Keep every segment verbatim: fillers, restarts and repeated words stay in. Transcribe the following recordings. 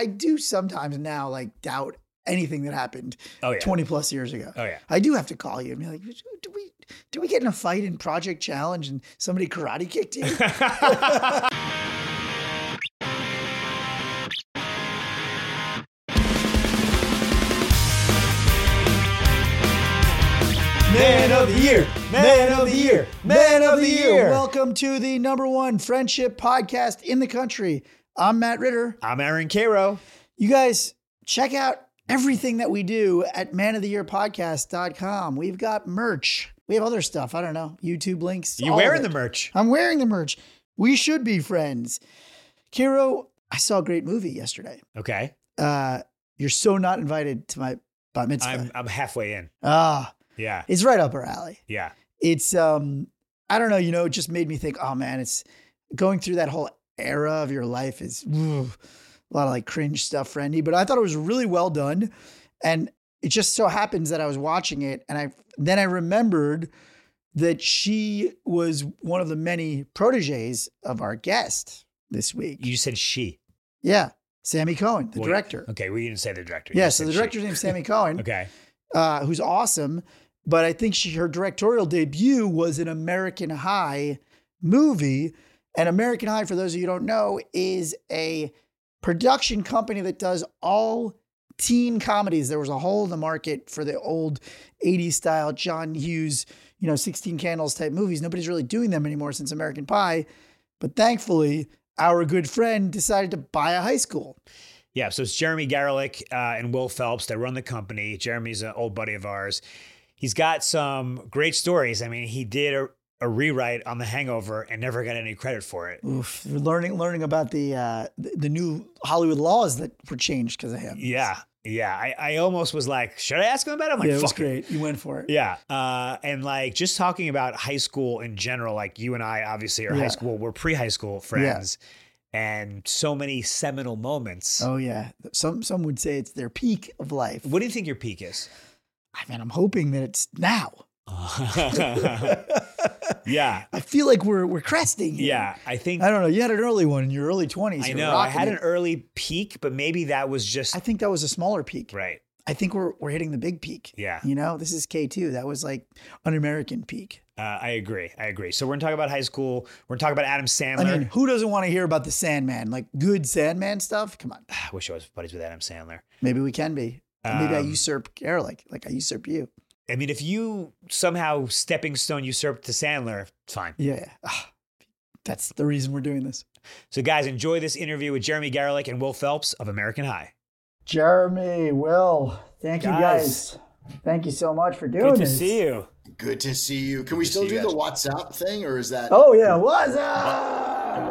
I do sometimes now like doubt anything that happened oh, yeah. twenty plus years ago. Oh yeah, I do have to call you and be like, do we do we get in a fight in Project Challenge and somebody karate kicked you? Man of the year, man of the year, man of the year. Welcome to the number one friendship podcast in the country. I'm Matt Ritter. I'm Aaron Karo. You guys, check out everything that we do at man of the year podcast dot com. We've got merch. We have other stuff. I don't know. YouTube links. You're wearing the merch. I'm wearing the merch. We should be friends. Karo, I saw a great movie yesterday. Okay. Uh, You're So Not Invited to My Bat Mitzvah. I'm, I'm halfway in. Ah. Yeah. It's right up our alley. Yeah. It's, um, I don't know, you know, it just made me think, oh man, it's going through that whole era of your life is ooh, a lot of like cringe stuff, friendly, but I thought it was really well done. And it just so happens that I was watching it. And I, then I remembered that she was one of the many proteges of our guest this week. You said she. Yeah. Sammy Cohen, the well, director. Okay. We didn't say the director. Yeah. You so the director's name is Sammy Cohen. Okay. Uh, who's awesome. But I think she, her directorial debut was an American High movie. And American High, for those of you who don't know, is a production company that does all teen comedies. There was a hole in the market for the old eighties style John Hughes, you know, sixteen Candles type movies. Nobody's really doing them anymore since American Pie. But thankfully, our good friend decided to buy a high school. Yeah, so it's Jeremy Garelick uh, and Will Phelps that run the company. Jeremy's an old buddy of ours. He's got some great stories. I mean, he did a, a rewrite on The Hangover and never got any credit for it. Oof, learning learning about the uh, the new Hollywood laws that were changed because of him. Yeah, yeah. I, I almost was like, should I ask him about it? I'm like, yeah, it was fuck great. It. You went for it. Yeah, uh, and like just talking about high school in general, like you and I obviously are yeah. high school. We're pre-high school friends. Yeah. And so many seminal moments. Oh, yeah. Some some would say it's their peak of life. What do you think your peak is? I mean, I'm hoping that it's now. Yeah. I feel like we're we're cresting here. Yeah, I think. I don't know. You had an early one in your early twenties. I know. I had it. An early peak, but maybe that was just. I think that was a smaller peak. Right. I think we're we're hitting the big peak. Yeah. You know, this is K two. That was like an American peak. Uh, I agree. I agree. So we're going to talk about high school. We're going to talk about Adam Sandler. I mean, who doesn't want to hear about the Sandman? Like good Sandman stuff? Come on. I wish I was buddies with Adam Sandler. Maybe we can be. Um, Maybe I usurp Garelick, like I usurp you. I mean, if you somehow stepping stone usurped to Sandler, it's fine. Yeah. Oh, that's the reason we're doing this. So guys, enjoy this interview with Jeremy Garelick and Will Phelps of American High. Jeremy, Will, thank guys. you guys. Thank you so much for doing this. Good to this. see you. Good to see you. Can Good we still do guys. the WhatsApp thing, or is that? Oh yeah, WhatsApp.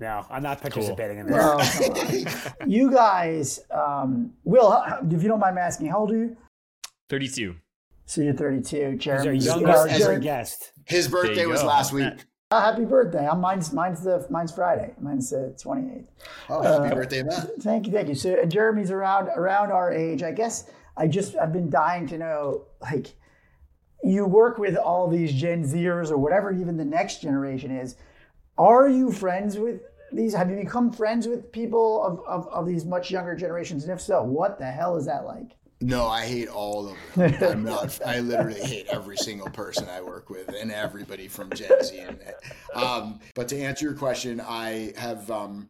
No, I'm not participating cool. in this. Oh, come on. You guys, um, Will, if you don't mind me asking, how old are you? thirty-two. So you're thirty-two, Jeremy. He's our youngest as a guest. His birthday was last week. Uh, happy birthday! I'm mine's mine's the mine's Friday. Mine's the twenty-eighth. Oh, happy uh, birthday, Matt! Thank you, thank you. So Jeremy's around around our age, I guess. I just I've been dying to know, like, you work with all these Gen Zers or whatever, even the next generation is. Are you friends with these? Have you become friends with people of of, of these much younger generations? And if so, what the hell is that like? No, I hate all of them. I'm not, I literally hate every single person I work with and everybody from Gen Z. And, um, but to answer your question, I have, um,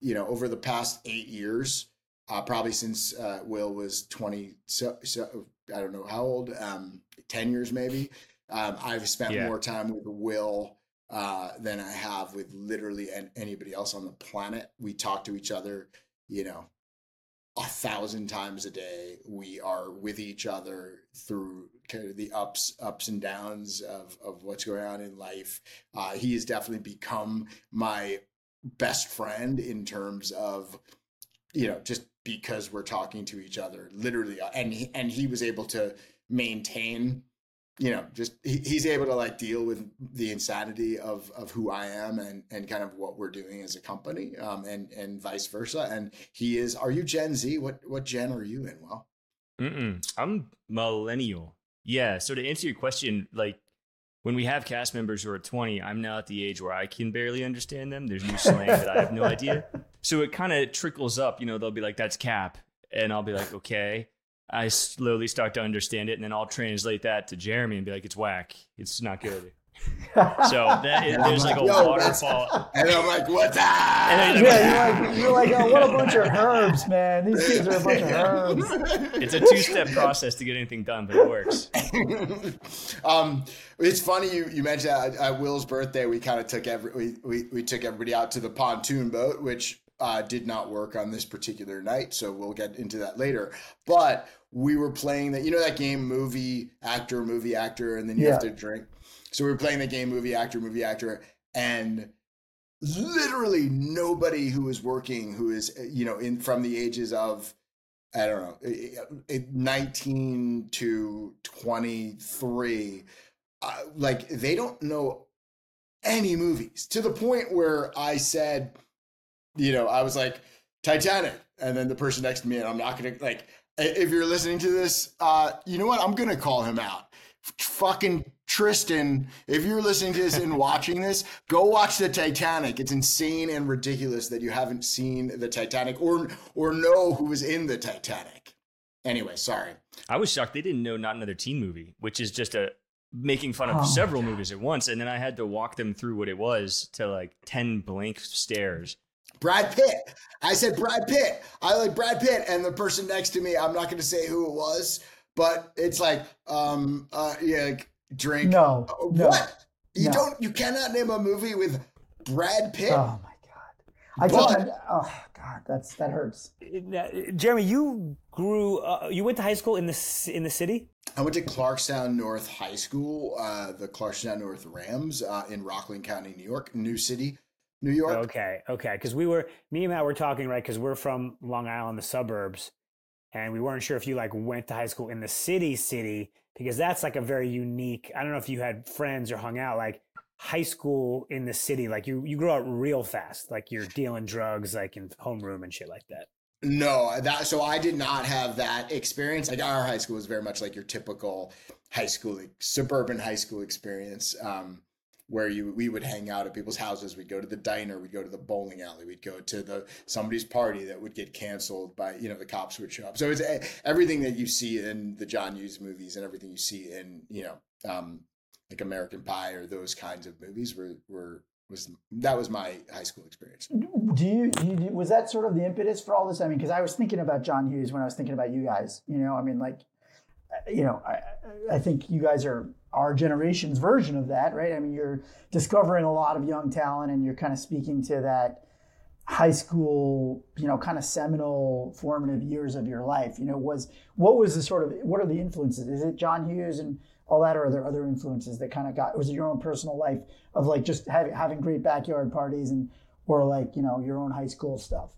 you know, over the past eight years, uh, probably since uh, Will was twenty, so, so I don't know how old, um, ten years maybe, um, I've spent yeah. more time with Will uh, than I have with literally anybody else on the planet. We talk to each other, you know, a thousand times a day. We are with each other through kind of the ups, ups and downs of, of what's going on in life. Uh, he has definitely become my best friend in terms of, you know, just because we're talking to each other, literally. And he, and he was able to maintain, you know, just he, he's able to like deal with the insanity of, of who I am and, and kind of what we're doing as a company, um, and, and vice versa. And he is, are you Gen Z? What, what gen are you in? Well, Mm-mm. I'm millennial. Yeah. So to answer your question, like when we have cast members who are twenty, I'm now at the age where I can barely understand them. There's new slang that I have no idea. So it kind of trickles up. You know, they'll be like, that's cap. And I'll be like, okay. I slowly start to understand it. And then I'll translate that to Jeremy and be like, it's whack. It's not good. So that is, there's like, like a Yo, waterfall. And I'm like, what's up? And then, yeah, you're like, you're like oh, what a bunch of herbs, man. These kids are a bunch of herbs. It's a two-step process to get anything done, but it works. um, it's funny you, you mentioned that at, at Will's birthday, we kind of took every we, we, we took everybody out to the pontoon boat, which uh, did not work on this particular night. So we'll get into that later. But we were playing that, you know, that game, movie actor, movie actor, and then you yeah. have to drink. So we were playing the game, movie actor, movie actor, and literally nobody who is working, who is, you know, in from the ages of, I don't know, nineteen to twenty-three, uh, like they don't know any movies, to the point where I said, you know, I was like, Titanic. And then the person next to me, and I'm not going to, like, if you're listening to this, uh, you know what? I'm going to call him out. Fucking Tristan, if you're listening to this and watching this, go watch the Titanic. It's insane and ridiculous that you haven't seen the Titanic or or know who was in the Titanic. Anyway, sorry. I was shocked they didn't know Not Another Teen Movie, which is just a making fun of oh several movies at once. And then I had to walk them through what it was to like ten blank stares. Brad Pitt. I said Brad Pitt. I like Brad Pitt. And the person next to me, I'm not going to say who it was, but it's like, um, uh, yeah, like, drink. No, uh, no. What? You no. don't. You cannot name a movie with Brad Pitt. Oh my god! I but, told. Oh god, that's that hurts. Jeremy, you grew. Uh, you went to high school in the in the city. I went to Clarkstown North High School, uh, the Clarkstown North Rams uh, in Rockland County, New York, New City, New York. Okay, okay. Because we were, me and Matt were talking, right? Because we're from Long Island, the suburbs. And we weren't sure if you like went to high school in the city city, because that's like a very unique, I don't know if you had friends or hung out, like high school in the city. Like you, you grew up real fast, like you're dealing drugs, like in homeroom and shit like that. No, that, so I did not have that experience. Like our high school was very much like your typical high school, like suburban high school experience, um, where you, we would hang out at people's houses. We'd go to the diner, we'd go to the bowling alley, we'd go to the somebody's party that would get canceled by, you know, the cops would show up. So it's everything that you see in the John Hughes movies and everything you see in, you know, um, like American Pie or those kinds of movies were, were, was, that was my high school experience. Do you, do you, was that sort of the impetus for all this? I mean, cause I was thinking about John Hughes when I was thinking about you guys, you know, I mean, like, you know, I, I think you guys are our generation's version of that, right? I mean, you're discovering a lot of young talent and you're kind of speaking to that high school, you know, kind of seminal formative years of your life. You know, was, what was the sort of, what are the influences? Is it John Hughes and all that, or are there other influences that kind of got, was it your own personal life of like just having, having great backyard parties and, or like, you know, your own high school stuff?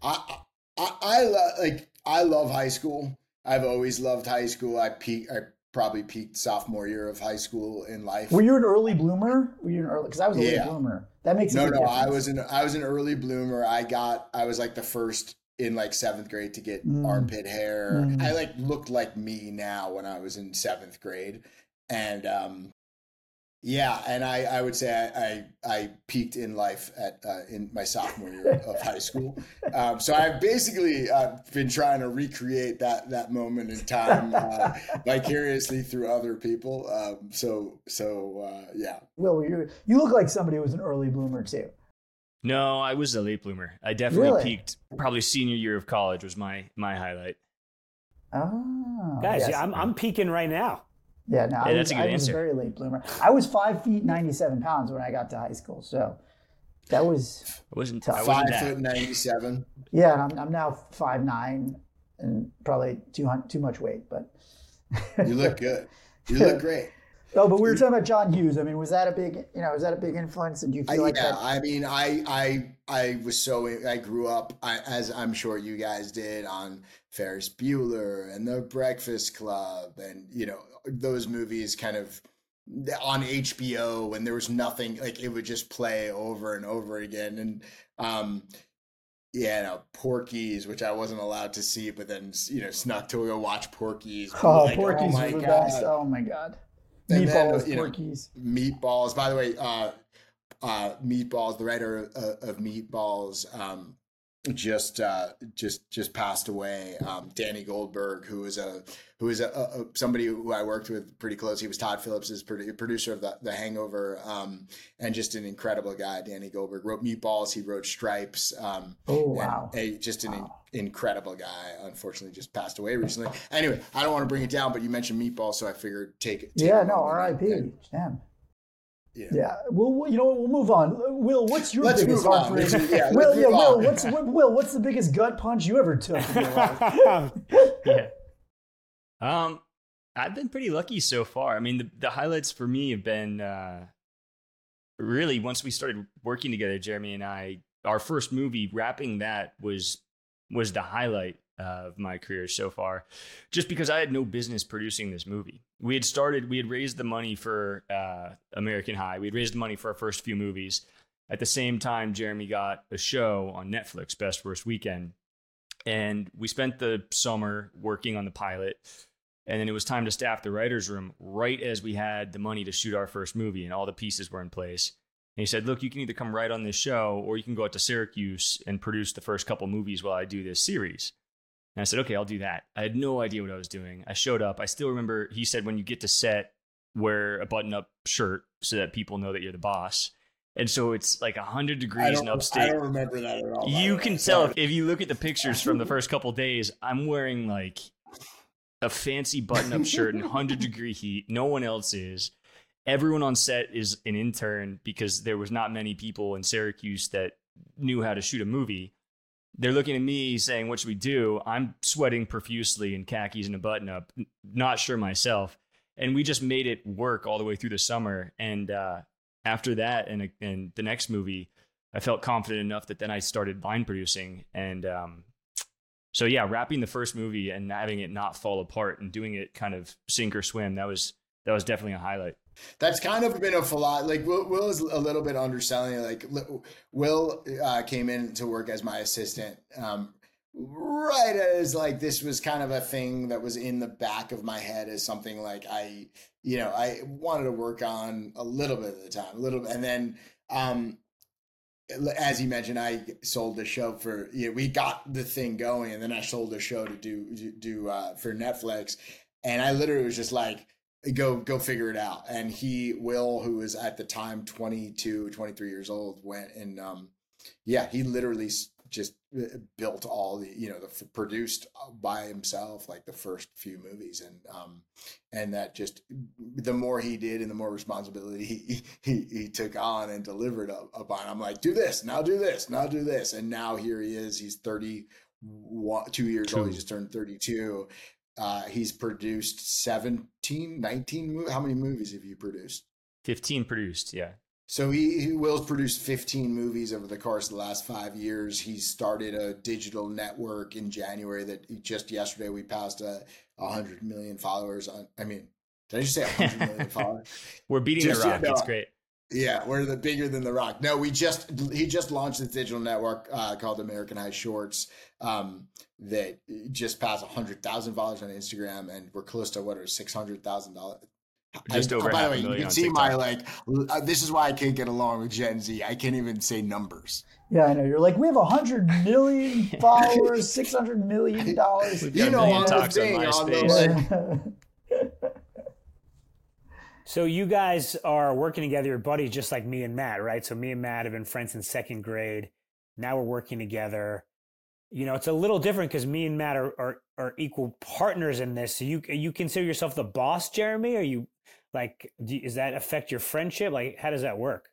I, I, I lo- like, I love high school. I've always loved high school. I peak, I, probably peaked sophomore year of high school in life. Were you an early bloomer? Were you an early? Because I was a yeah. late bloomer. That makes no, no. Difference. I was an I was an early bloomer. I got I was like the first in like seventh grade to get mm. armpit hair. Mm. I like looked like me now when I was in seventh grade, and um, yeah, and I, I would say I I, I peaked in life at uh, in my sophomore year of high school. Um, so I've basically uh, been trying to recreate that that moment in time uh, vicariously through other people. Um, so so uh, yeah. Will, you you look like somebody who was an early bloomer too. No, I was a late bloomer. I definitely really? peaked. Probably senior year of college was my my highlight. Oh, guys, yes. yeah, I'm I'm peaking right now. Yeah, no, yeah, I, was, I was a very late bloomer. I was five feet ninety-seven pounds when I got to high school, so that was I wasn't tough. Five foot ninety-seven. Yeah, and I'm I'm now five nine and probably too too much weight, but you look good. You look great. Oh, but we were talking about John Hughes. I mean, was that a big you know was that a big influence? And do you feel I, like yeah, that? I mean, I I I was so I grew up I, as I'm sure you guys did on Ferris Bueller and The Breakfast Club and you know. Those movies kind of on H B O when there was nothing, like it would just play over and over again. And, um, yeah, no, Porky's, which I wasn't allowed to see, but then, you know, snuck to go watch Porky's. Oh, like, Porky's oh my was God. the best. Oh my God. And Meatballs, then, Porky's. Know, Meatballs. By the way, uh, uh, Meatballs, the writer of, of Meatballs, um, just uh, just just passed away. Um, Danny Goldberg, who is a who is a, a somebody who I worked with pretty close. He was Todd Phillips' produ- producer of the, the Hangover, um, and just an incredible guy. Danny Goldberg wrote Meatballs. He wrote Stripes. Um, oh wow! A, just an wow. in, incredible guy. Unfortunately, just passed away recently. Anyway, I don't want to bring it down, but you mentioned Meatballs, so I figured take it. Yeah, no, R I P. Damn. Yeah. yeah. Well, you know what? We'll move on. Will, what's your let's biggest move on. yeah, Will, yeah, Will, on. what's what, Will, what's the biggest gut punch you ever took in your life? yeah. Um, I've been pretty lucky so far. I mean, the, the highlights for me have been uh, really once we started working together, Jeremy and I, our first movie, wrapping that was was the highlight of my career so far, just because I had no business producing this movie. We had started, we had raised the money for uh, American High. We had raised the money for our first few movies. At the same time, Jeremy got a show on Netflix, Best Worst Weekend. And we spent the summer working on the pilot. And then it was time to staff the writer's room right as we had the money to shoot our first movie and all the pieces were in place. And he said, look, you can either come right on this show or you can go out to Syracuse and produce the first couple movies while I do this series. And I said, okay, I'll do that. I had no idea what I was doing. I showed up. I still remember he said, when you get to set, wear a button-up shirt so that people know that you're the boss. And so it's like one hundred degrees in upstate. I don't remember that at all. You can tell if you look at the pictures from the first couple of days, I'm wearing like a fancy button-up shirt in one hundred degree heat. No one else is. Everyone on set is an intern because there was not many people in Syracuse that knew how to shoot a movie. They're looking at me saying, what should we do? I'm sweating profusely in khakis and a button up, not sure myself. And we just made it work all the way through the summer. And uh, after that and, and the next movie, I felt confident enough that then I started line producing. And um, so, yeah, wrapping the first movie and having it not fall apart and doing it kind of sink or swim. That was that was definitely a highlight. That's kind of been a philosophy. Like Will, Will is a little bit underselling. Like Will uh, came in to work as my assistant um, right as like this was kind of a thing that was in the back of my head as something like I, you know, I wanted to work on a little bit at the time, a little bit, and then um, as you mentioned, I sold the show for. You know, we got the thing going, and then I sold the show to do to, do uh, for Netflix, and I literally was just like. Go go figure it out. And he, Will, who was at the time twenty-two, twenty-three years old, went and, um, yeah, he literally just built all the, you know, the produced by himself, like the first few movies. And um, and that just, the more he did and the more responsibility he he, he took on and delivered upon, I'm like, do this, now do this, now do this. And now here he is, he's thirty-two years Two. old, he just turned thirty-two. Uh, he's produced seventeen, nineteen. How many movies have you produced? fifteen produced. Yeah. So he, he Will's produced fifteen movies over the course of the last five years. He started a digital network in January that just yesterday we passed a uh, hundred million followers on. I mean, did I just say a hundred million followers? We're beating just, the Rock. You know, it's great. Yeah, we're the bigger than the Rock. No, we just he just launched this digital network uh, called American High Shorts um, that just passed a hundred thousand followers on Instagram, and we're close to what are six hundred thousand dollars. Just I, over. Oh, by the way, you can see TikTok. My like. Uh, this is why I can't get along with Gen Z. I can't even say numbers. Yeah, I know. You're like, we have a hundred million followers, six hundred million dollars. You know, on the thing, on, on the like. So you guys are working together, your buddies, just like me and Matt, right? So me and Matt have been friends since second grade. Now we're working together. You know, it's a little different because me and Matt are, are are equal partners in this. So you you consider yourself the boss, Jeremy? Are you like, do, does that affect your friendship? Like, how does that work?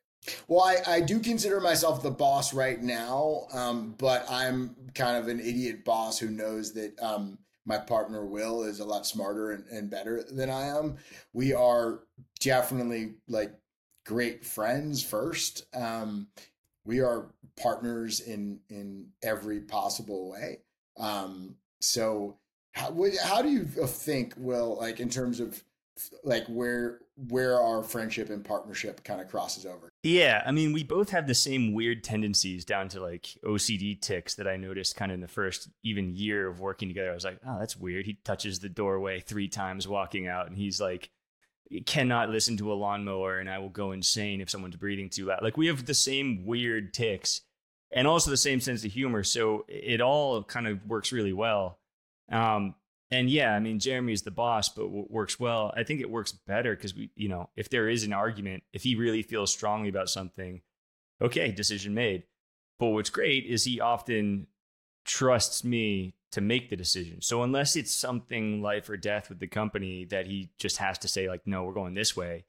Well, I, I do consider myself the boss right now, um, but I'm kind of an idiot boss who knows that um, my partner, Will, is a lot smarter and, and better than I am. We are definitely like great friends first. Um, we are partners in in every possible way. Um, so how, how do you think, Will, like in terms of like where where our friendship and partnership kind of crosses over? Yeah, I mean, we both have the same weird tendencies down to like O C D tics that I noticed kind of in the first even year of working together. I was like, oh, that's weird. He touches the doorway three times walking out and he's like cannot listen to a lawnmower and I will go insane if someone's breathing too loud. Like, we have the same weird tics and also the same sense of humor. So it all kind of works really well. Um, and yeah, I mean, Jeremy is the boss, but w- works well. I think it works better because we, you know, if there is an argument, if he really feels strongly about something, okay, decision made. But what's great is he often trusts me to make the decision. So unless it's something life or death with the company that he just has to say, like, no, we're going this way,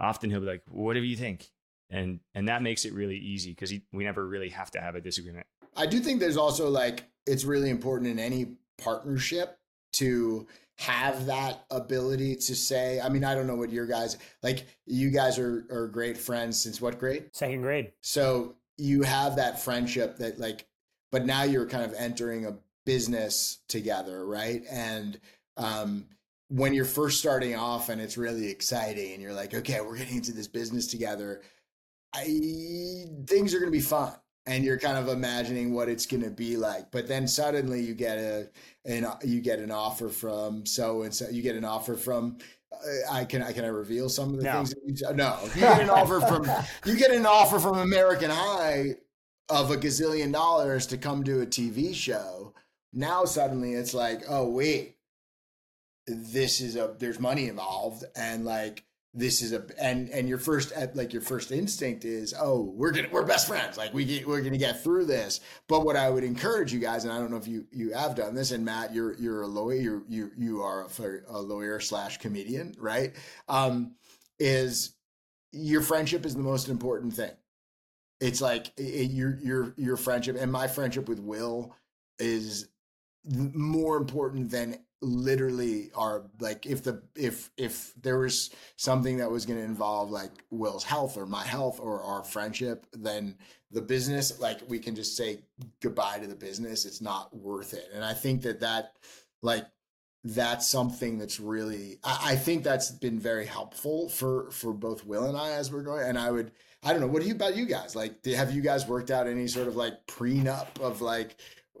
often he'll be like, whatever you think. And and that makes it really easy because we never really have to have a disagreement. I do think there's also, like, it's really important in any partnership to have that ability to say, I mean, I don't know what your guys, like, you guys are, are great friends since what grade? Second grade. So you have that friendship that, like, but now you're kind of entering a business together, right? And um, when you're first starting off and it's really exciting and you're like, okay, we're getting into this business together, I, things are going to be fun. And you're kind of imagining what it's going to be like. But then suddenly you get a, an, you get an offer from so-and-so, you get an offer from, uh, I can, I can I reveal some of the no. things? That you, no, you get an offer from, you get an offer from American High of a gazillion dollars to come do a T V show. Now suddenly it's like, oh wait, this is a, there's money involved. And like, this is a, and, and your first, like your first instinct is, oh, we're going to, we're best friends. Like we get, we're going to get through this. But what I would encourage you guys, and I don't know if you, you have done this, and Matt, you're, you're a lawyer, you're, you, you are a lawyer slash comedian, right? Um, is your friendship is the most important thing. It's like it, your, your, your friendship, and my friendship with Will is more important than literally are like if the if if there was something that was going to involve like Will's health or my health or our friendship, then the business, like we can just say goodbye to the business. It's not worth it. And I think that that like that's something that's really I, I think that's been very helpful for for both Will and I as we're going. And I would I don't know what do you about you guys like have you guys worked out any sort of like prenup of like,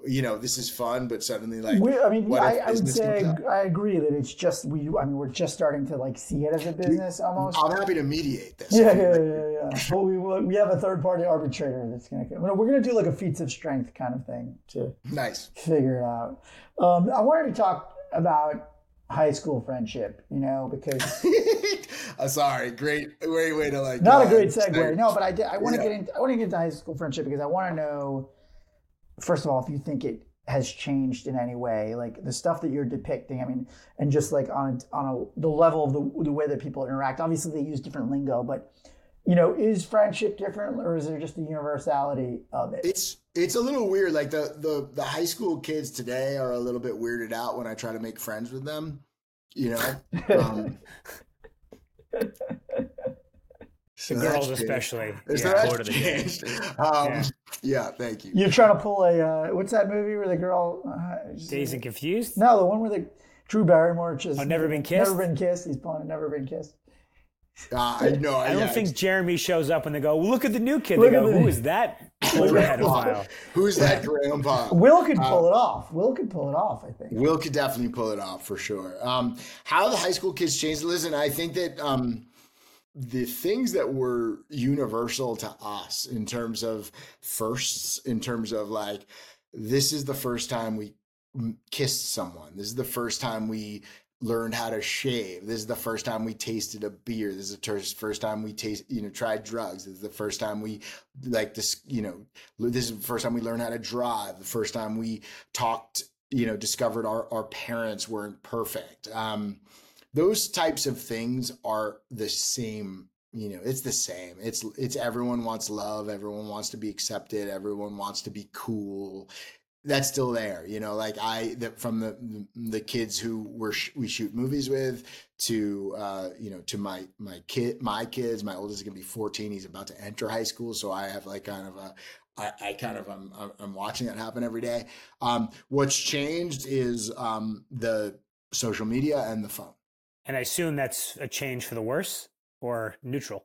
you know, this is fun, but suddenly like, we, I mean, what I, I would say I, I agree that it's just, we, I mean, we're just starting to like see it as a business almost. I'm happy to mediate this. Yeah, yeah, yeah, yeah. Well, we we have a third party arbitrator that's going to, we're going to do like a feats of strength kind of thing to nice figure it out. Um, I wanted to talk about high school friendship, you know, because I'm sorry, great, great way to like, not uh, a great segue. Start. No, but I did, I want to yeah. get into, I want to get into high school friendship because I want to know, first of all, if you think it has changed in any way, like the stuff that you're depicting, I mean, and just like on a, on a, the level of the, the way that people interact, obviously they use different lingo, but, you know, is friendship different or is there just the universality of it? It's it's a little weird. Like the, the, the high school kids today are a little bit weirded out when I try to make friends with them, you know? Um, the so girls especially. Is yeah, that Lord changed? Of the Rings. Um, yeah. yeah, thank you. You're trying to pull a, uh, what's that movie where the girl... Uh, Dazed and Confused? No, the one where the Drew Barrymore just... Oh, Never Been Kissed? Never Been Kissed. He's pulling a Never Been Kissed. Uh, I know. I, I don't yeah, think Jeremy shows up and they go, well, look at the new kid. They go, who is that? Who's that grandpa? Will could pull um, it off. Will could pull it off, I think. Will could definitely pull it off for sure. Um, how the high school kids changed. Listen, I think that... Um, the things that were universal to us in terms of firsts, in terms of like, this is the first time we kissed someone. This is the first time we learned how to shave. This is the first time we tasted a beer. This is the ter- first time we taste, you know, tried drugs. This is the first time we like this, you know, this is the first time we learned how to drive. The first time we talked, you know, discovered our, our parents weren't perfect. Um, Those types of things are the same, you know, it's the same. It's it's everyone wants love. Everyone wants to be accepted. Everyone wants to be cool. That's still there, you know, like I, the, from the the kids who were we shoot movies with to, uh, you know, to my, my kid, my kids, my oldest is going to be fourteen. He's about to enter high school. So I have like kind of a, I, I kind of, I'm, I'm watching that happen every day. Um, what's changed is um, the social media and the phone. And I assume that's a change for the worse or neutral.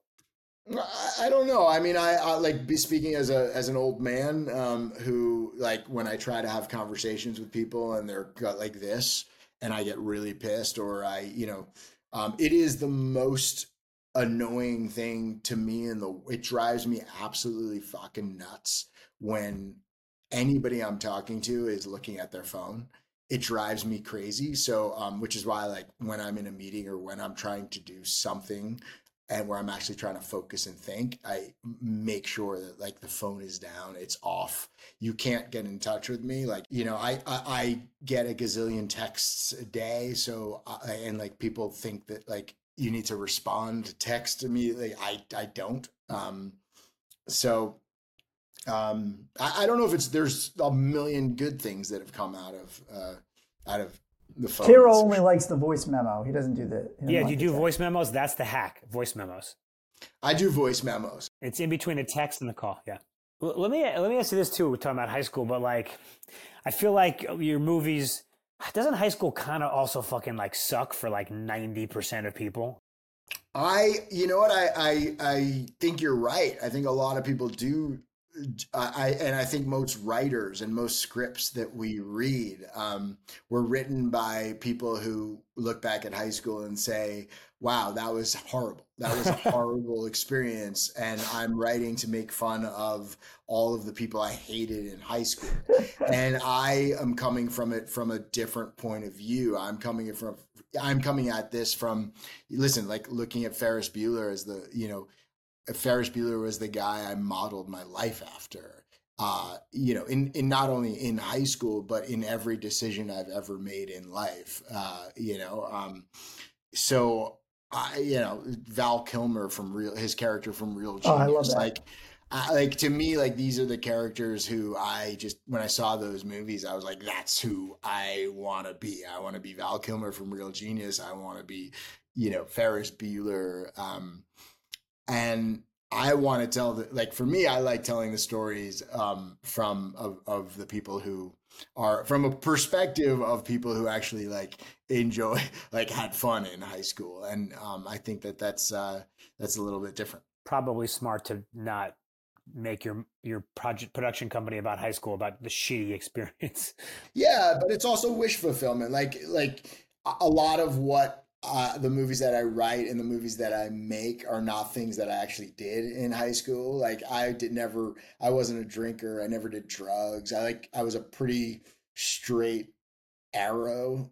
I don't know. I mean, I, I like speaking as a as an old man um, who, like, when I try to have conversations with people and they're like this, and I get really pissed, or I, you know, Um, it is the most annoying thing to me, and the it drives me absolutely fucking nuts when anybody I'm talking to is looking at their phone. It drives me crazy. So, um, which is why, like, when I'm in a meeting or when I'm trying to do something and where I'm actually trying to focus and think, I make sure that, like, the phone is down, it's off. You can't get in touch with me. Like, you know, I, I, I get a gazillion texts a day. So, I, and like, people think that, like, you need to respond to text immediately. I, I don't. Um, so, um, I, I don't know if it's, there's a million good things that have come out of, uh, out of the phone. Kiro only likes the voice memo. He doesn't do the. Yeah. Do you do voice memos? That's the hack. Voice memos. I do voice memos. It's in between the text and the call. Yeah. Well, let me, let me ask you this too. We're talking about high school, but, like, I feel like your movies, doesn't high school kind of also fucking, like, suck for like ninety percent of people? I, you know what? I, I, I think you're right. I think a lot of people do. I, and I think most writers and most scripts that we read um, were written by people who look back at high school and say, wow, that was horrible. That was a horrible experience. And I'm writing to make fun of all of the people I hated in high school. And I am coming from it from a different point of view. I'm coming from, I'm coming at this from, listen, like, looking at Ferris Bueller as the, you know, Ferris Bueller was the guy I modeled my life after, uh, you know, in, in not only in high school, but in every decision I've ever made in life, uh, you know. Um, so, I, you know, Val Kilmer from Real, his character from Real Genius, oh, I love that. like, I, like to me, like, these are the characters who I just, when I saw those movies, I was like, that's who I want to be. I want to be Val Kilmer from Real Genius. I want to be, you know, Ferris Bueller, um, and I want to tell the, like, for me, I like telling the stories um, from of, of the people who are from a perspective of people who actually, like, enjoy, like, had fun in high school. And um, I think that that's uh, that's a little bit different. Probably smart to not make your your project production company about high school, about the shitty experience. Yeah, but it's also wish fulfillment. Like like a lot of what. Uh, the movies that I write and the movies that I make are not things that I actually did in high school. Like, I did never, I wasn't a drinker. I never did drugs. I like, I was a pretty straight arrow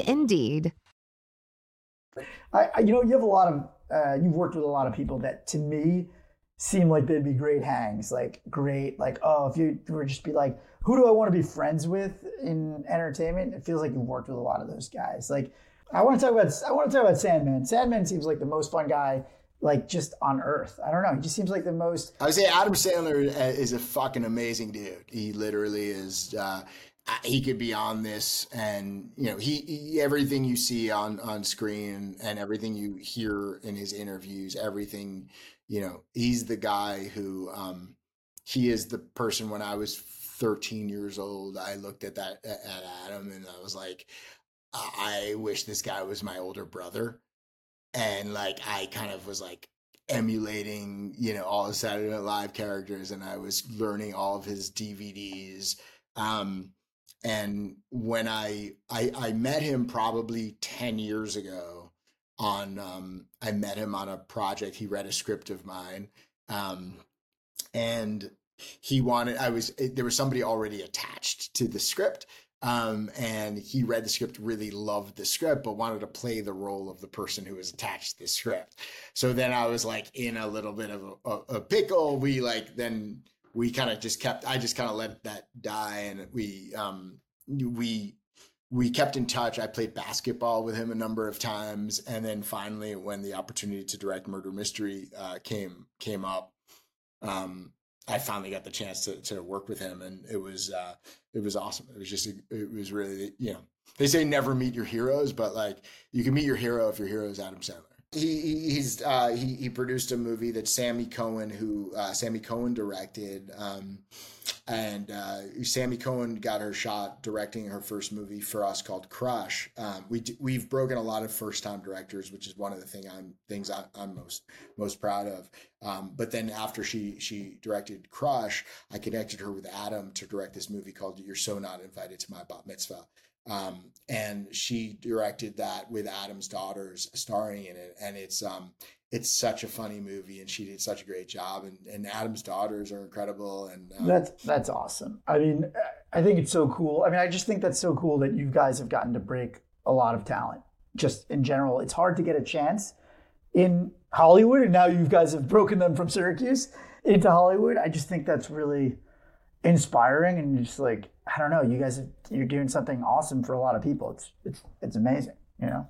Indeed. I, I, you know, you have a lot of, uh, you've worked with a lot of people that to me seem like they'd be great hangs, like great, like, oh, if you were just be like, who do I want to be friends with in entertainment? It feels like you've worked with a lot of those guys. Like, I want to talk about, I want to talk about Sandman. Sandman seems like the most fun guy, like, just on earth. I don't know. He just seems like the most. I would say Adam Sandler is a fucking amazing dude. He literally is, uh, he could be on this, and, you know, he, he everything you see on, on screen and everything you hear in his interviews, everything, you know, he's the guy who, um, he is the person when I was thirteen years old, I looked at that, at Adam, and I was like, I wish this guy was my older brother. And, like, I kind of was like emulating, you know, all the Saturday Night Live characters, and I was learning all of his D V Ds. Um, And when I, I, I met him probably ten years ago on, um, I met him on a project. He read a script of mine. Um, and he wanted, I was, there was somebody already attached to the script. Um, and he read the script, really loved the script, but wanted to play the role of the person who was attached to the script. So then I was like in a little bit of a, a, a pickle. We like, then we kind of just kept, I just kind of let that die. And we, um, we, we kept in touch. I played basketball with him a number of times. And then finally, when the opportunity to direct Murder Mystery, uh, came, came up, um, I finally got the chance to, to work with him, and it was, uh, it was awesome. It was just, a, it was really, you know, they say never meet your heroes, but like you can meet your hero if your hero is Adam Sandler. He he's, uh, he, he produced a movie that Sammy Cohen, who, uh, Sammy Cohen directed, um, and, uh, Sammy Cohen got her shot directing her first movie for us called Crush. Um, we, d- we've broken a lot of first time directors, which is one of the thing I'm things I, I'm most, most proud of. Um, but then after she, she directed Crush, I connected her with Adam to direct this movie called You're So Not Invited to My Bat Mitzvah. Um, and she directed that with Adam's daughters starring in it. And it's, um, it's such a funny movie, and she did such a great job, and, and Adam's daughters are incredible. And um, that's, that's awesome. I mean, I think it's so cool. I mean, I just think that's so cool that you guys have gotten to break a lot of talent just in general. It's hard to get a chance in Hollywood, and now you guys have broken them from Syracuse into Hollywood. I just think that's really inspiring, and just like, I don't know, you guys are, you're doing something awesome for a lot of people. It's it's it's amazing, you know.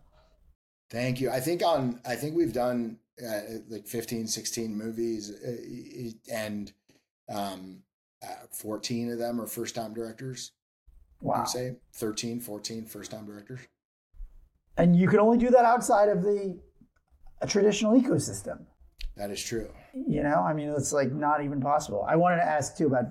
Thank you. I think on I think we've done uh, like fifteen, sixteen movies, uh, and um, uh, fourteen of them are first time directors. Wow. I would say thirteen, fourteen first time directors. And you can only do that outside of the a traditional ecosystem. That is true. You know, I mean, it's like not even possible. I wanted to ask too about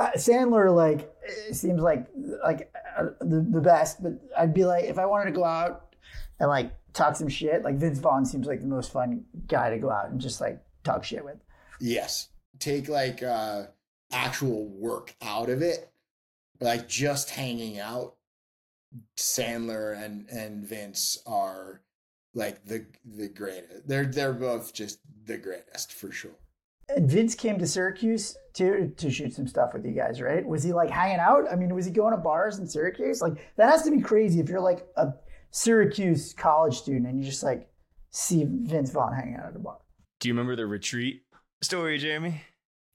uh, Sandler. Like, it seems like like uh, the, the best, but I'd be like, if I wanted to go out and like talk some shit, like Vince Vaughn seems like the most fun guy to go out and just like talk shit with. Yes, take like uh, actual work out of it, like just hanging out. Sandler and and Vince are like the the greatest. They're they're both just the greatest for sure. And Vince came to Syracuse to to shoot some stuff with you guys, right? Was he like hanging out? I mean, was he going to bars in Syracuse? Like, that has to be crazy if you're like a Syracuse college student and you just like see Vince Vaughn hanging out at a bar. Do you remember the retreat story, Jeremy?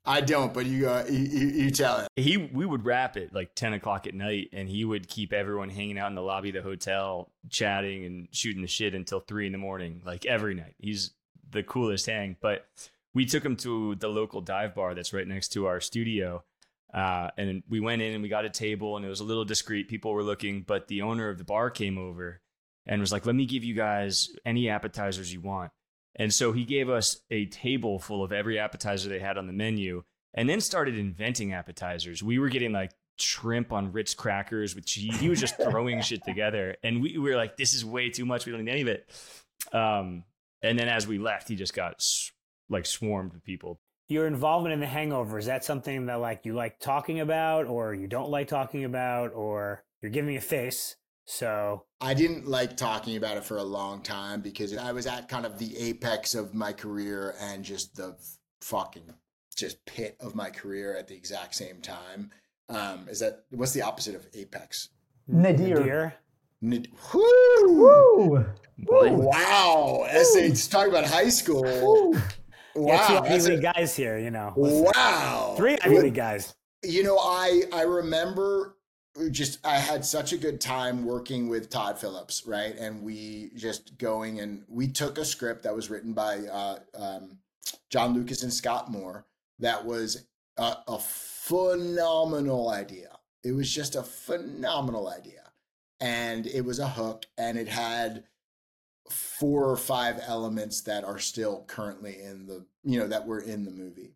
I don't, but you, uh, you, you tell it. He, we would wrap it like ten o'clock at night, and he would keep everyone hanging out in the lobby of the hotel, chatting and shooting the shit until three in the morning, like every night. He's the coolest hang. But we took him to the local dive bar that's right next to our studio. Uh, and we went in and we got a table, and it was a little discreet. People were looking, but the owner of the bar came over and was like, let me give you guys any appetizers you want. And so he gave us a table full of every appetizer they had on the menu, and then started inventing appetizers. We were getting like shrimp on Ritz crackers with cheese. He was just throwing shit together. And we, we were like, this is way too much. We don't need any of it. Um, and then as we left, he just got like swarmed with people. Your involvement in The Hangover, is that something that like you like talking about, or you don't like talking about, or you're giving a face? So I didn't like talking about it for a long time because I was at kind of the apex of my career and just the fucking just pit of my career at the exact same time. Um, is that what's the opposite of apex? Nadir. Nadir. Woo! Wow. S H, talk about high school. Woo. Wow. Yeah, two guys here, you know. Wow. Three Ivy guys. You know, I I remember. Just I had such a good time working with Todd Phillips, right? And we just going and we took a script that was written by uh, um, John Lucas and Scott Moore. That was a, a phenomenal idea. It was just a phenomenal idea. And it was a hook, and it had four or five elements that are still currently in the, you know, that were in the movie.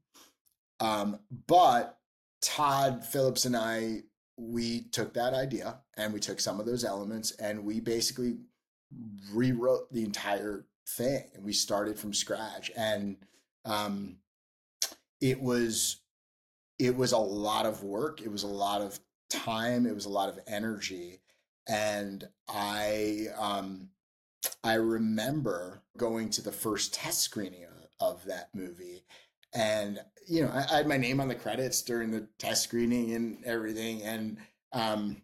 Um, but Todd Phillips and I, we took that idea and we took some of those elements and we basically rewrote the entire thing, and we started from scratch. And um, it was, it was a lot of work. It was a lot of time. It was a lot of energy. And I, um, I remember going to the first test screening of, of that movie And, you know, I, I had my name on the credits during the test screening and everything. And um,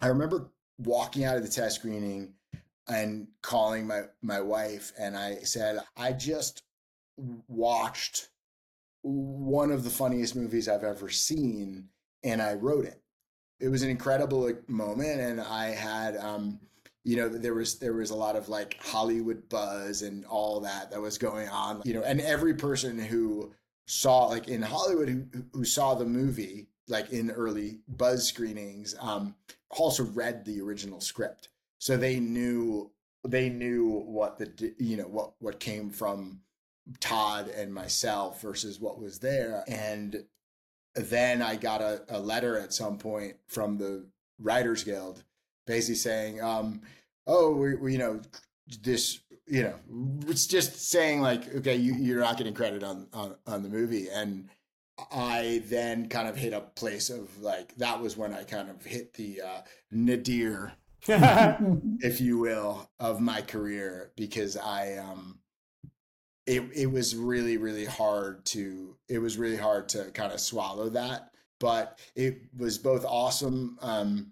I remember walking out of the test screening and calling my, my wife. And I said, I just watched one of the funniest movies I've ever seen. And I wrote it. It was an incredible moment. And I had, um, you know, there was, there was a lot of like Hollywood buzz and all that that was going on, you know, and every person who saw like in Hollywood, who, who saw the movie, like in early buzz screenings, um, also read the original script. So they knew, they knew what the, you know, what, what came from Todd and myself versus what was there. And then I got a, a letter at some point from the Writers Guild basically saying, um, oh, we, we, you know, this, you know, it's just saying like, okay, you, you're not getting credit on, on, on the movie. And I then kind of hit a place of like, that was when I kind of hit the uh, nadir, if you will, of my career, because I, um, It it was really, really hard to, it was really hard to kind of swallow that, but it was both awesome um,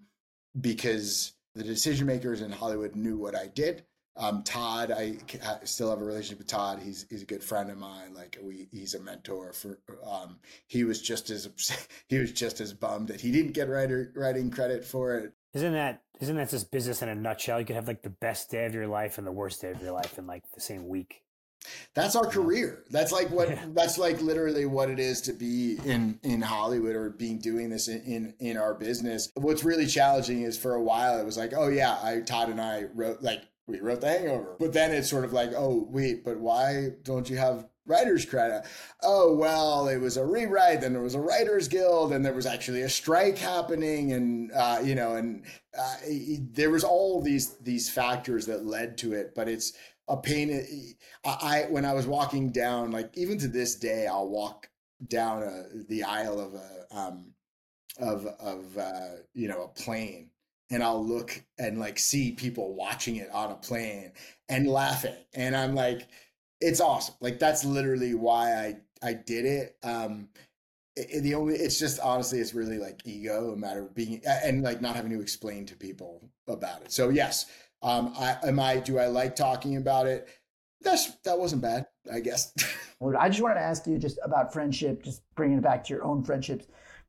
because the decision makers in Hollywood knew what I did. Um, Todd, I, I still have a relationship with Todd. He's he's a good friend of mine. Like we, he's a mentor for. Um, he was just as he was just as bummed that he didn't get writer, writing credit for it. Isn't that isn't that just business in a nutshell? You could have like the best day of your life and the worst day of your life in like the same week. That's our career. That's like what, yeah. that's like literally what it is to be in, in Hollywood or being doing this in, in, in our business. What's really challenging is for a while, it was like, oh yeah, I, Todd and I wrote, like we wrote The Hangover, but then it's sort of like, oh wait, but why don't you have writer's credit? Oh, well, it was a rewrite. Then there was a Writers Guild and there was actually a strike happening. And, uh, you know, and uh, there was all these, these factors that led to it, but it's, a pain. I, when I was walking down, like even to this day, I'll walk down a, the aisle of a, um, of, of, uh, you know, a plane, and I'll look and like see people watching it on a plane and laughing. And I'm like, it's awesome. Like, that's literally why I, I did it. Um, it, the only, it's just, honestly, it's really like ego, a matter of being, and like not having to explain to people about it. So yes, Um, I, am I, do I like talking about it? That's, that wasn't bad, I guess. I just wanted to ask you just about friendship, just bringing it back to your own friendships.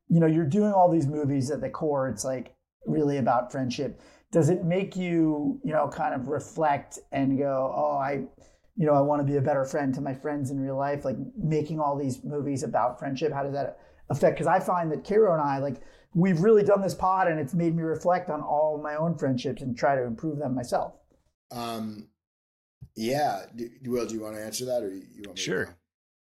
You know, you're doing all these movies at the core. It's like really about friendship. Does it make you, you know, kind of reflect and go, oh, I, you know, I want to be a better friend to my friends in real life, like making all these movies about friendship. How does that affect? Because I find that Karo and I, like, we've really done this pod and it's made me reflect on all my own friendships and try to improve them myself. Um, yeah. Do, Will, do you want to answer that? Or you want me Sure. To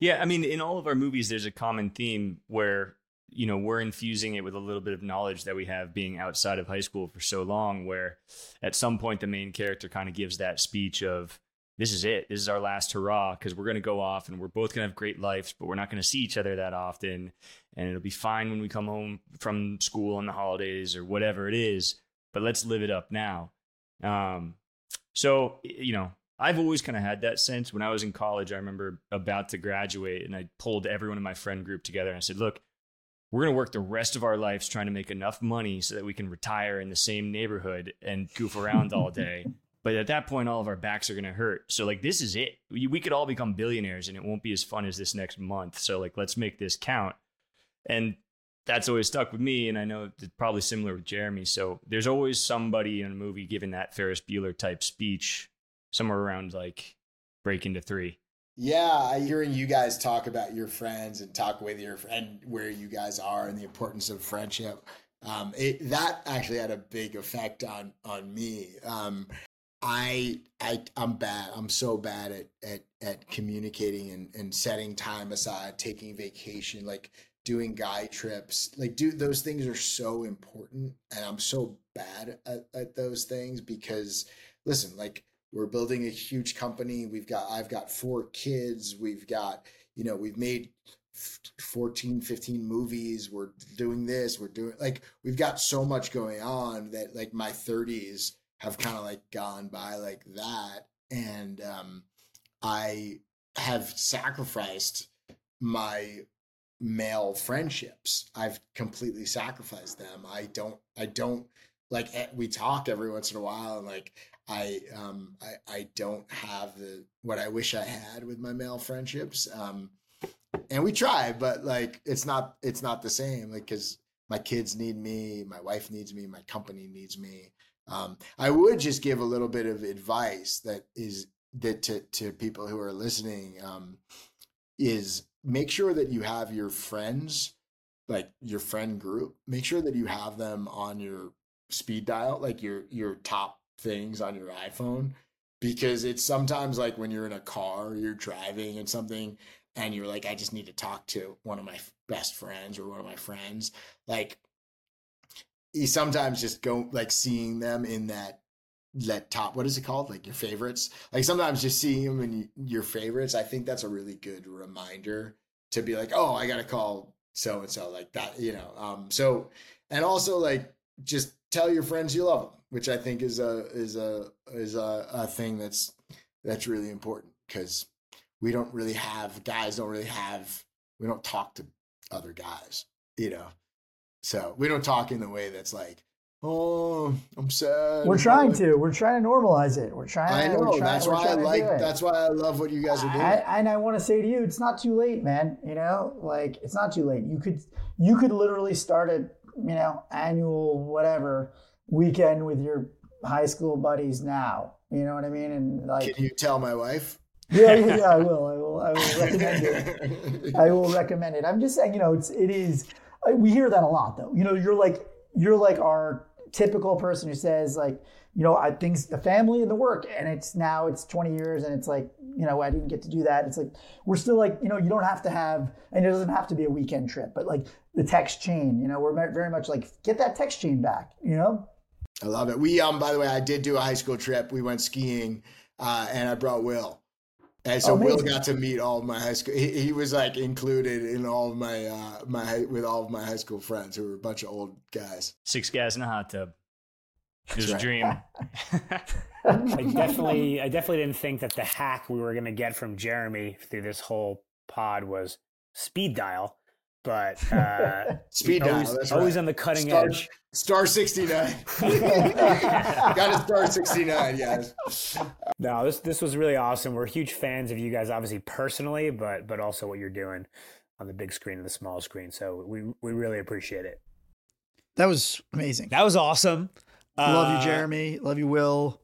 yeah. I mean, in all of our movies, there's a common theme where, you know, we're infusing it with a little bit of knowledge that we have being outside of high school for so long, where at some point the main character kind of gives that speech of, this is it. This is our last hurrah, because we're going to go off and we're both going to have great lives, but we're not going to see each other that often. And it'll be fine when we come home from school on the holidays or whatever it is. But let's live it up now. Um, so, you know, I've always kind of had that sense. When I was in college, I remember about to graduate and I pulled everyone in my friend group together and I said, look, we're going to work the rest of our lives trying to make enough money so that we can retire in the same neighborhood and goof around all day. But at that point, all of our backs are going to hurt. So like, this is it. We, we could all become billionaires and it won't be as fun as this next month. So like, let's make this count. And that's always stuck with me. And I know it's probably similar with Jeremy. So there's always somebody in a movie giving that Ferris Bueller type speech somewhere around like Break Into Three. Yeah. Hearing you guys talk about your friends and talk with your friend where you guys are and the importance of friendship. Um, it, that actually had a big effect on, on me. Um, I, I, I'm bad. I'm so bad at, at, at communicating and, and setting time aside, taking vacation, like doing guy trips, like do those things are so important. And I'm so bad at, at those things because listen, like we're building a huge company. We've got, I've got four kids. We've got, you know, we've made fourteen, fifteen movies. We're doing this. We're doing like, we've got so much going on that like my thirties have kind of like gone by like that. And um, I have sacrificed my male friendships. I've completely sacrificed them. I don't, I don't like, we talk every once in a while, and like, I, um, I, I don't have the, what I wish I had with my male friendships. Um, and we try, but like, it's not, it's not the same. Like, cause my kids need me, my wife needs me, my company needs me. Um, I would just give a little bit of advice that is that to, to people who are listening, um, is make sure that you have your friends, like your friend group, make sure that you have them on your speed dial, like your, your top things on your iPhone, because it's sometimes like when you're in a car, you're driving and something, and you're like, I just need to talk to one of my best friends or one of my friends. Like, you sometimes just go, like, seeing them in that, that top, what is it called? Like your favorites. Like sometimes just seeing them in your favorites. I think that's a really good reminder to be like, oh, I got to call so-and-so, like that, you know? Um, so, and also like, just tell your friends you love them, which I think is a, is a, is a, a thing that's, that's really important, because we don't really have guys don't really have, we don't talk to other guys, you know? So we don't talk in the way that's like, oh, I'm sad. We're trying to. We're trying to normalize it. We're trying. I know. Trying, that's why I like. That's why I love what you guys are doing. I, I, and I want to say to you, it's not too late, man. You know, like it's not too late. You could, you could literally start a, you know, annual whatever weekend with your high school buddies now. You know what I mean? And like, can you tell my wife? Yeah, yeah, yeah, I will. I will. I will recommend it. I will recommend it. I'm just saying, you know, it's it is. We hear that a lot, though. You know, you're like you're like our typical person who says, like, you know, I think the family and the work, and it's now it's twenty years, and it's like, you know, I didn't get to do that. It's like we're still like, you know, you don't have to have, and it doesn't have to be a weekend trip, but like the text chain, you know, we're very much like get that text chain back, you know. I love it. We um, by the way, I did do a high school trip. We went skiing, uh, and I brought Will. And so amazing. Will got to meet all of my high school. He, he was like included in all of my uh, my with all of my high school friends who were a bunch of old guys. Six guys in a hot tub. It was That's a dream. Right. I definitely, I definitely didn't think that the hack we were gonna get from Jeremy through this whole pod was speed dial, but uh, speed always, dial. That's always right. On the cutting star, edge. Star sixty-nine. Got a star sixty-nine, guys. No, this this was really awesome. We're huge fans of you guys, obviously personally, but but also what you're doing on the big screen and the small screen. So we we really appreciate it. That was amazing. That was awesome. Love uh, you, Jeremy. Love you, Will.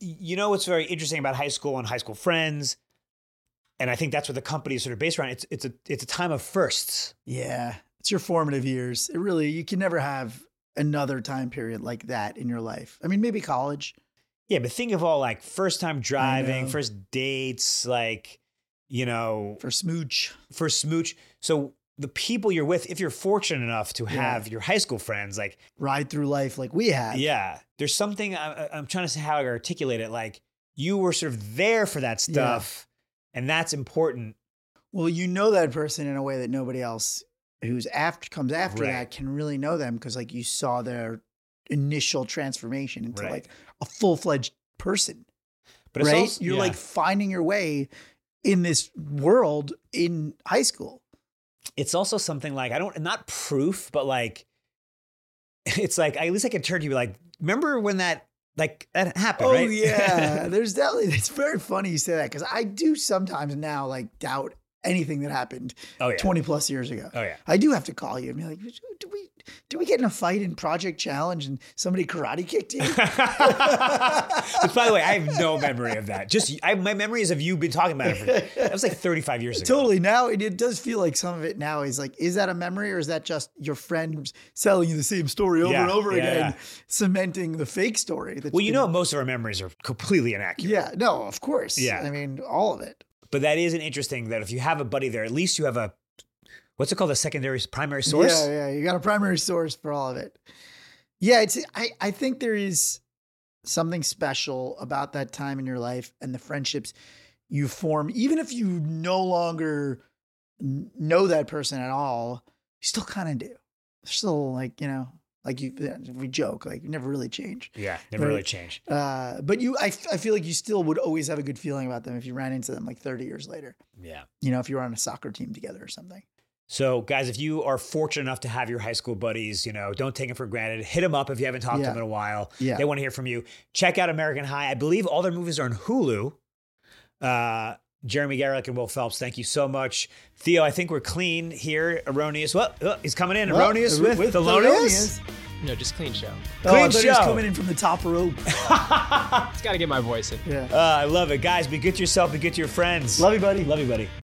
You know what's very interesting about high school and high school friends, and I think that's what the company is sort of based around. It's it's a it's a time of firsts. Yeah, it's your formative years. It really, you can never have another time period like that in your life. I mean, maybe college. Yeah, but think of all like first time driving, first dates, like, you know. First smooch. First smooch. So the people you're with, if you're fortunate enough to have yeah. your high school friends, like. Ride through life like we have. Yeah. There's something, I, I'm trying to see how I articulate it. Like you were sort of there for that stuff yeah. and that's important. Well, you know that person in a way that nobody else who's after comes after right. that can really know them, because like you saw their initial transformation into right. like a full-fledged person, but it's right? also, you're yeah. like finding your way in this world in high school. It's also something like, I don't, not proof, but like, it's like, at least I can turn to you like, remember when that, like that happened, oh, right? yeah. There's definitely, it's very funny you say that, because I do sometimes now like doubt anything that happened oh, yeah. twenty plus years ago. Oh yeah, I do have to call you and be like, do we do we get in a fight in Project Challenge and somebody karate kicked you? Which, by the way, I have no memory of that. Just I, my memory is of you been talking about it. For, that was like thirty-five years ago. Totally. Now it, it does feel like some of it now is like, is that a memory or is that just your friend selling you the same story over yeah, and over yeah, again, yeah. cementing the fake story? That's well, you been, know, most of our memories are completely inaccurate. Yeah. No, of course. Yeah. I mean, all of it. But that is an interesting that if you have a buddy there, at least you have a, what's it called? A secondary primary source? Yeah, yeah. You got a primary source for all of it. Yeah. It's, I, I think there is something special about that time in your life and the friendships you form. Even if you no longer know that person at all, you still kind of do. There's still like, you know, Like you, we joke, like you never really change. Yeah, never but, really change. Uh, but you, I, I feel like you still would always have a good feeling about them if you ran into them like thirty years later. Yeah. You know, if you were on a soccer team together or something. So guys, if you are fortunate enough to have your high school buddies, you know, don't take them for granted. Hit them up if you haven't talked yeah. to them in a while. Yeah. They want to hear from you. Check out American High. I believe all their movies are on Hulu. Uh, Jeremy Garelick and Will Phelps, thank you so much. Theo, I think we're clean here. Erroneous. Well, oh, he's coming in. Erroneous well, with Thelonious? No, just clean show. Oh, clean show. He's coming in from the top rope. It's got to get my voice in. Yeah. Uh, I love it. Guys, be good to yourself. Be good to your friends. Love you, buddy. Love you, buddy.